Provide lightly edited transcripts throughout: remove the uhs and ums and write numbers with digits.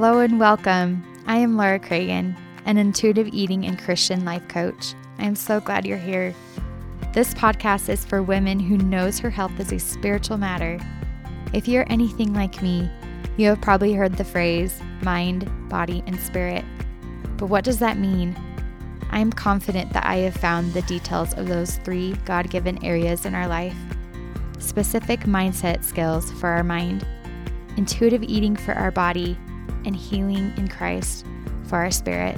Hello and welcome. I am Laura Cragun, an intuitive eating and Christian life coach. I am so glad you're here. This podcast is for women who knows her health is a spiritual matter. If you're anything like me, you have probably heard the phrase, mind, body, and spirit. But what does that mean? I am confident that I have found the details of those three God-given areas in our life. Specific mindset skills for our mind, intuitive eating for our body, and healing in Christ for our spirit.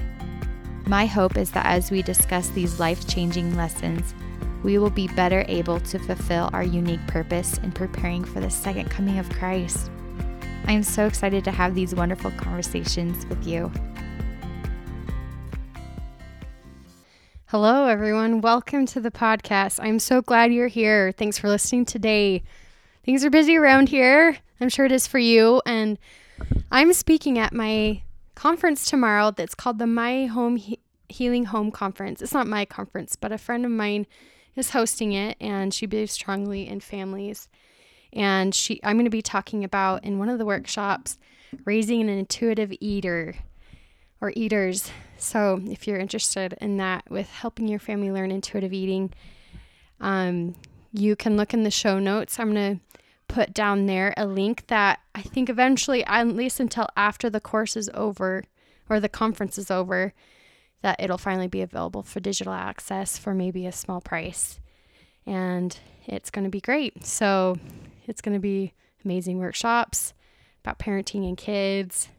My hope is that as we discuss these life-changing lessons, we will be better able to fulfill our unique purpose in preparing for the second coming of Christ. I am so excited to have these wonderful conversations with you. Hello, everyone. Welcome to the podcast. I'm so glad you're here. Thanks for listening today. Things are busy around here. I'm sure it is for you. And I'm speaking at my conference tomorrow that's called the Healing Home Conference. It's not my conference, but a friend of mine is hosting it, and she believes strongly in families. And I'm going to be talking about, in one of the workshops, raising an intuitive eater or eaters. So if you're interested in that with helping your family learn intuitive eating, you can look in the show notes. I'm going to put down there a link that I think eventually, at least until after the course is over or the conference is over, that it'll finally be available for digital access for maybe a small price. And it's going to be great. So it's going to be amazing workshops about parenting and kids.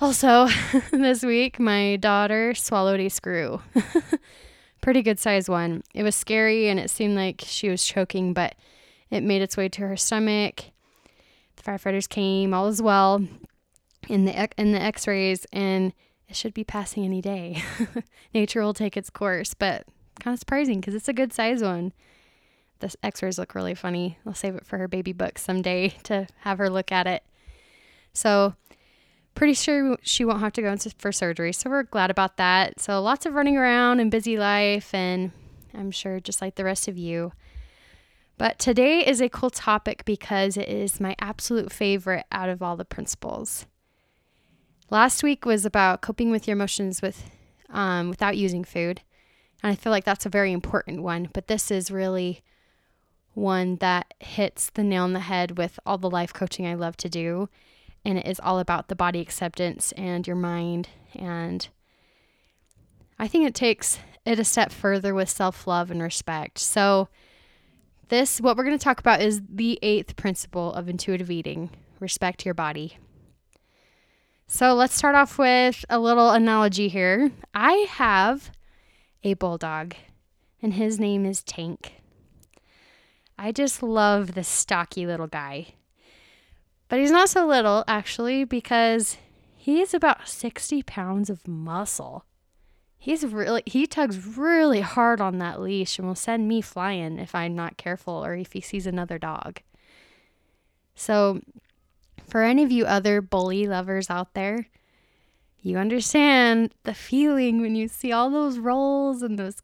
Also, this week, my daughter swallowed a screw. Pretty good size one. It was scary and it seemed like she was choking, but it made its way to her stomach. The firefighters came, all is well in the x-rays, and it should be passing any day. Nature will take its course, but kind of surprising because it's a good size one. The x-rays look really funny. I'll save it for her baby book someday to have her look at it. So pretty sure she won't have to go in for surgery. So we're glad about that. So lots of running around and busy life, and I'm sure just like the rest of you. But today is a cool topic because it is my absolute favorite out of all the principles. Last week was about coping with your emotions without using food. And I feel like that's a very important one. But this is really one that hits the nail on the head with all the life coaching I love to do. And it is all about the body acceptance and your mind. And I think it takes it a step further with self-love and respect. So what we're going to talk about is the 8th principle of intuitive eating, respect your body. So let's start off with a little analogy here. I have a bulldog, and his name is Tank. I just love this stocky little guy. But he's not so little, actually, because he is about 60 pounds of muscle. He tugs really hard on that leash and will send me flying if I'm not careful or if he sees another dog. So for any of you other bully lovers out there, you understand the feeling when you see all those rolls and those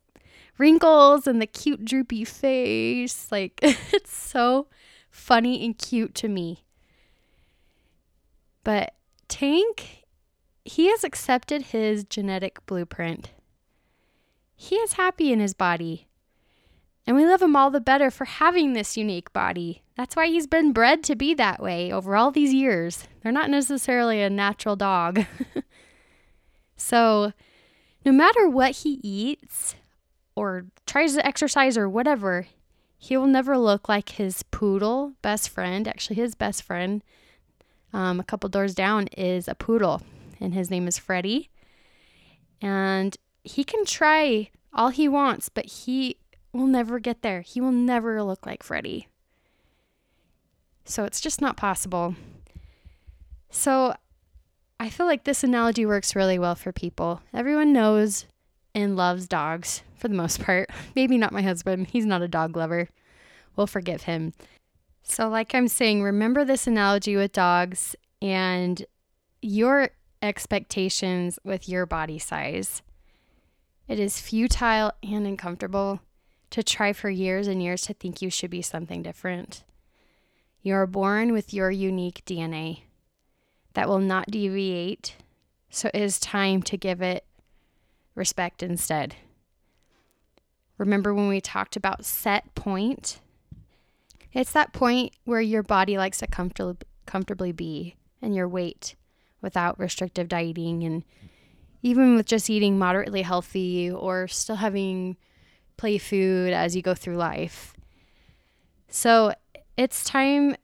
wrinkles and the cute droopy face. Like, it's so funny and cute to me. But Tank, he has accepted his genetic blueprint. He is happy in his body. And we love him all the better for having this unique body. That's why he's been bred to be that way over all these years. They're not necessarily a natural dog. So, no matter what he eats or tries to exercise or whatever, he will never look like his poodle best friend. Actually, his best friend a couple doors down is a poodle. And his name is Freddie. And he can try all he wants, but he will never get there. He will never look like Freddie. So it's just not possible. So I feel like this analogy works really well for people. Everyone knows and loves dogs for the most part. Maybe not my husband. He's not a dog lover. We'll forgive him. So like I'm saying, remember this analogy with dogs and your expectations with your body size. It is futile and uncomfortable to try for years and years to think you should be something different. You are born with your unique DNA. that will not deviate, so it is time to give it respect instead. Remember when we talked about set point? It's that point where your body likes to comfortably be, and your weight without restrictive dieting, and even with just eating moderately healthy or still having play food as you go through life. So it's time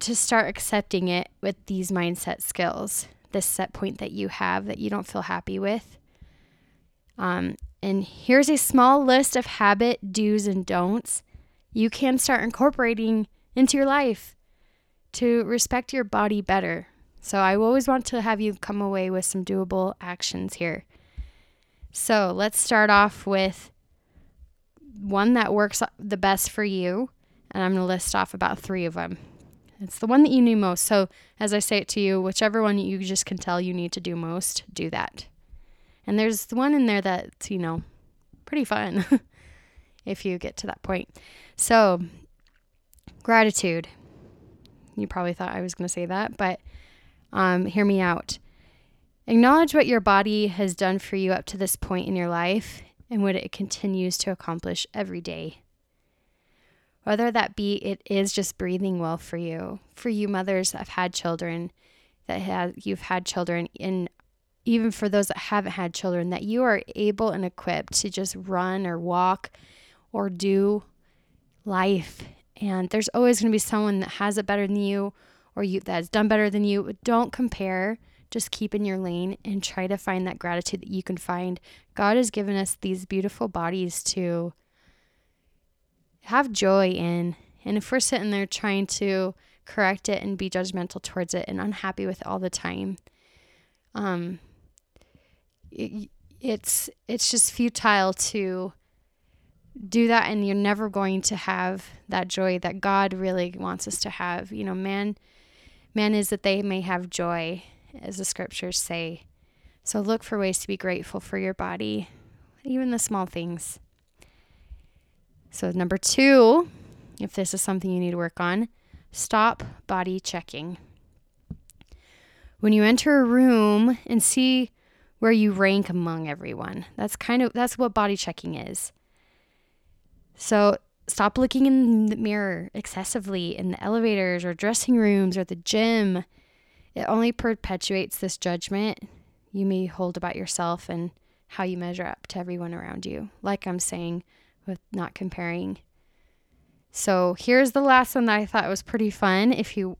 to start accepting it with these mindset skills, this set point that you have that you don't feel happy with. And here's a small list of habit do's and don'ts you can start incorporating into your life to respect your body better. So I always want to have you come away with some doable actions here. So let's start off with one that works the best for you. And I'm going to list off about three of them. It's the one that you need most. So as I say it to you, whichever one you just can tell you need to do most, do that. And there's one in there that's, you know, pretty fun if you get to that point. So gratitude. You probably thought I was going to say that, but hear me out. Acknowledge what your body has done for you up to this point in your life and what it continues to accomplish every day. Whether that be it is just breathing well for you. For you mothers that have had children, you've had children, and even for those that haven't had children, that you are able and equipped to just run or walk or do life. And there's always going to be someone that has it better than you, or you that has done better than you. Don't compare. Just keep in your lane and try to find that gratitude that you can find. God has given us these beautiful bodies to have joy in. And if we're sitting there trying to correct it and be judgmental towards it and unhappy with it all the time, it's just futile to do that, and you're never going to have that joy that God really wants us to have. You know, man is that they may have joy, as the scriptures say. So look for ways to be grateful for your body, even the small things. So 2, if this is something you need to work on, stop body checking. When you enter a room and see where you rank among everyone, that's what body checking is. So stop looking in the mirror excessively in the elevators or dressing rooms or the gym. It only perpetuates this judgment you may hold about yourself and how you measure up to everyone around you. Like I'm saying, with not comparing. So here's the last one that I thought was pretty fun. If you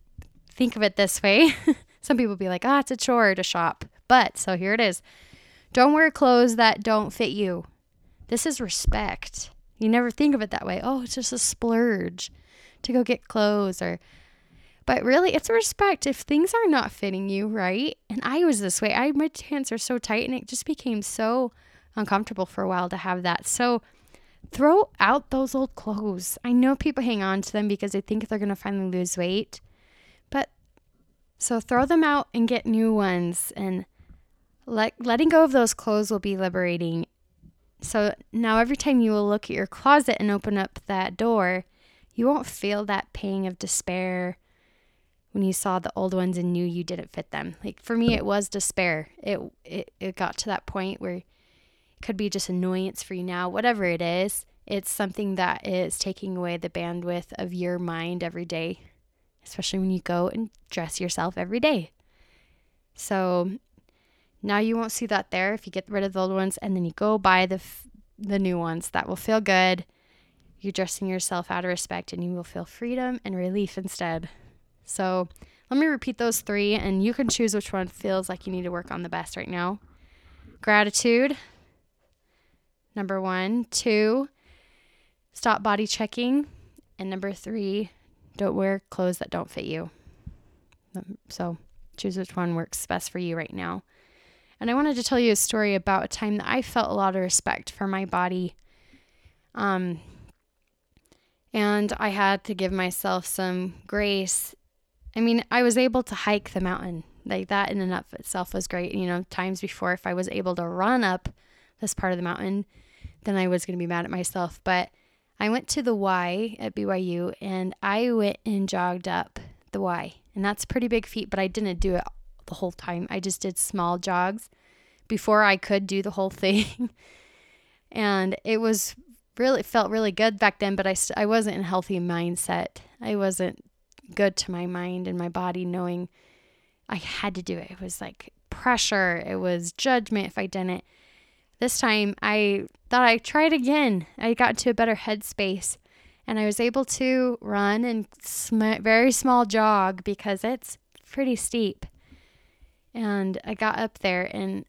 think of it this way, some people be like, it's a chore to shop. But so here it is. Don't wear clothes that don't fit you. This is respect. You never think of it that way. It's just a splurge to go get clothes but really it's a respect if things are not fitting you, right? And I was this way. My pants are so tight and it just became so uncomfortable for a while to have that. So throw out those old clothes. I know people hang on to them because they think they're going to finally lose weight. So throw them out and get new ones, and letting go of those clothes will be liberating. So now every time you will look at your closet and open up that door, you won't feel that pang of despair when you saw the old ones and knew you didn't fit them. Like for me, it was despair. It got to that point where it could be just annoyance for you now. Whatever it is, it's something that is taking away the bandwidth of your mind every day, especially when you go and dress yourself every day. So now you won't see that there if you get rid of the old ones, and then you go buy the new ones that will feel good. You're dressing yourself out of respect, and you will feel freedom and relief instead. So let me repeat those 3, and you can choose which one feels like you need to work on the best right now. Gratitude, 1. 2, stop body checking. And 3, don't wear clothes that don't fit you. So choose which one works best for you right now. And I wanted to tell you a story about a time that I felt a lot of respect for my body. And I had to give myself some grace. I mean, I was able to hike the mountain. Like that in and of itself was great. You know, times before, if I was able to run up this part of the mountain, then I was going to be mad at myself. But I went to the Y at BYU, and I went and jogged up the Y. And that's a pretty big feat, but I didn't do it the whole time. I just did small jogs before I could do the whole thing. And it was really, it felt really good back then, but I wasn't in a healthy mindset. I wasn't good to my mind and my body knowing I had to do it. It was like pressure. It was judgment if I didn't. This time I thought I tried again. I got into a better headspace and I was able to run and very small jog because it's pretty steep. And I got up there and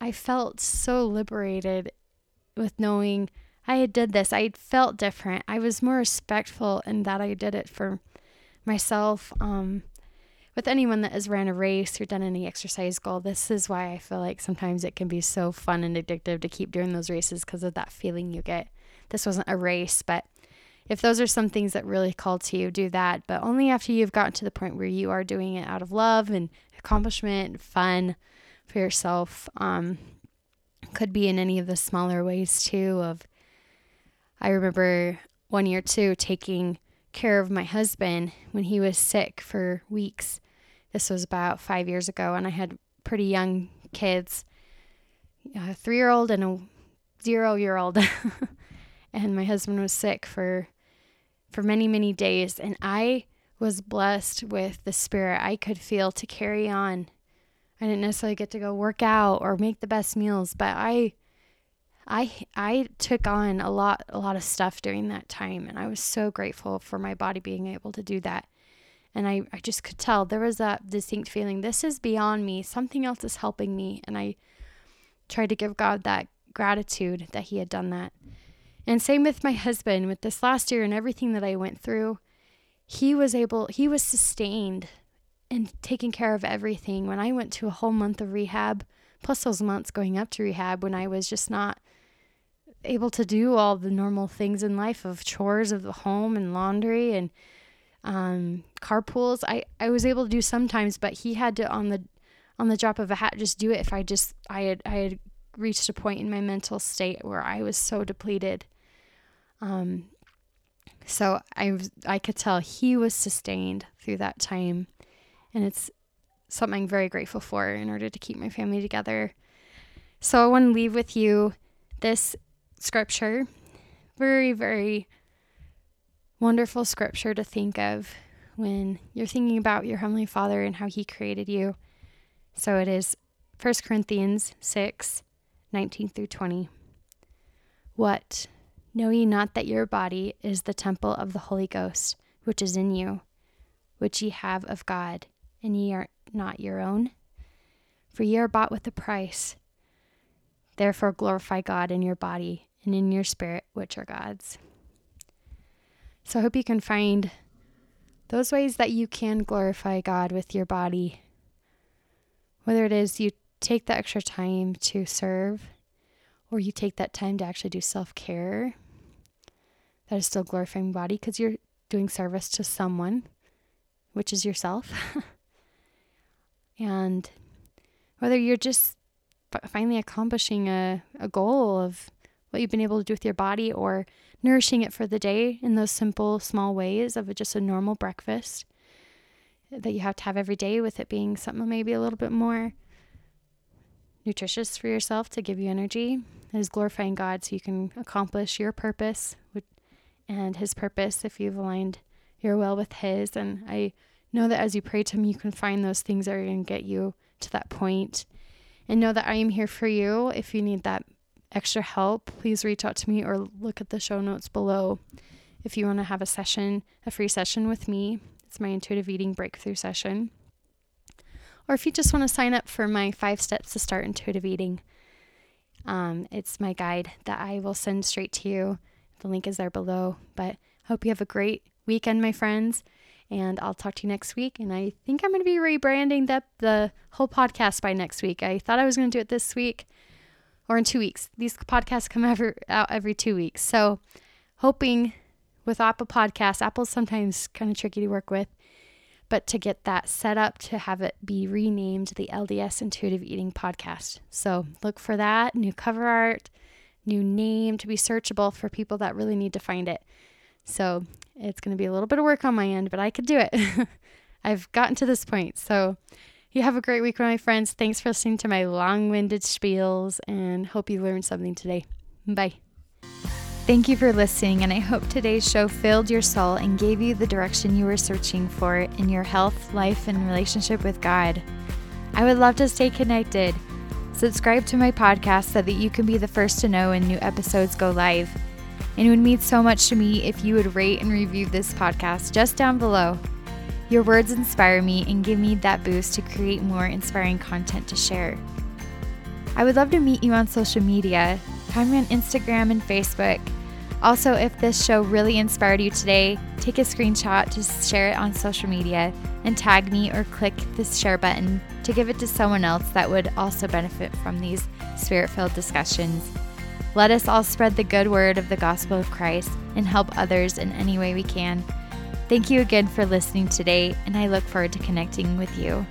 I felt so liberated with knowing I had did this. I felt different. I was more respectful in that I did it for myself. With anyone that has ran a race or done any exercise goal, this is why I feel like sometimes it can be so fun and addictive to keep doing those races because of that feeling you get. This wasn't a race, but if those are some things that really call to you, do that. But only after you've gotten to the point where you are doing it out of love and accomplishment and fun for yourself. Could be in any of the smaller ways too. I remember one year too taking care of my husband when he was sick for weeks. This was about 5 years ago, and I had pretty young kids, a 3-year-old and a 0-year-old. And my husband was sick for many, many days. And I was blessed with the spirit I could feel to carry on. I didn't necessarily get to go work out or make the best meals, but I took on a lot of stuff during that time. And I was so grateful for my body being able to do that. And I just could tell there was that distinct feeling. This is beyond me. Something else is helping me. And I tried to give God that gratitude that he had done that. And same with my husband, with this last year and everything that I went through, he was sustained and taking care of everything. When I went to a whole month of rehab, plus those months going up to rehab when I was just not able to do all the normal things in life of chores of the home and laundry and carpools. I was able to do sometimes, but he had to on the drop of a hat just do it if I had reached a point in my mental state where I was so depleted. So I could tell he was sustained through that time, and it's something I'm very grateful for in order to keep my family together. So I want to leave with you this scripture, very, very wonderful scripture to think of when you're thinking about your Heavenly Father and how he created you. So it is 1 Corinthians 6:19-20. What? Know ye not that your body is the temple of the Holy Ghost, which is in you, which ye have of God, and ye are not your own? For ye are bought with a price. Therefore glorify God in your body and in your spirit, which are God's. So I hope you can find those ways that you can glorify God with your body. Whether it is you take the extra time to serve, or you take that time to actually do self-care, that is still glorifying body because you're doing service to someone, which is yourself. And whether you're just finally accomplishing a goal of what you've been able to do with your body, or nourishing it for the day in those simple, small ways of just a normal breakfast that you have to have every day, with it being something maybe a little bit more nutritious for yourself to give you energy. It is glorifying God, so you can accomplish your purpose and his purpose if you've aligned your will with his. And I know that as you pray to him, you can find those things that are going to get you to that point. And know that I am here for you. If you need that extra help, please reach out to me or look at the show notes below. If you want to have a free session with me, it's my intuitive eating breakthrough session. Or if you just want to sign up for my 5 steps to start intuitive eating, it's my guide that I will send straight to you. The link is there below. But hope you have a great weekend, my friends, and I'll talk to you next week. And I think I'm going to be rebranding the whole podcast by next week. I thought I was going to do it this week or in 2 weeks. These podcasts come out every 2 weeks. So hoping with Apple Podcasts, Apple's sometimes kind of tricky to work with, but to get that set up to have it be renamed the LDS Intuitive Eating Podcast. So look for that, new cover art, new name to be searchable for people that really need to find it. So it's going to be a little bit of work on my end, but I could do it. I've gotten to this point. So You have a great week, my friends. Thanks for listening to my long-winded spiels, and hope you learned something today. Bye. Thank you for listening, and I hope today's show filled your soul and gave you the direction you were searching for in your health, life, and relationship with God. I would love to stay connected. Subscribe to my podcast so that you can be the first to know when new episodes go live. And it would mean so much to me if you would rate and review this podcast just down below. Your words inspire me and give me that boost to create more inspiring content to share. I would love to meet you on social media. Find me on Instagram and Facebook. Also, if this show really inspired you today, take a screenshot to share it on social media and tag me or click the share button to give it to someone else that would also benefit from these spirit-filled discussions. Let us all spread the good word of the gospel of Christ and help others in any way we can. Thank you again for listening today, and I look forward to connecting with you.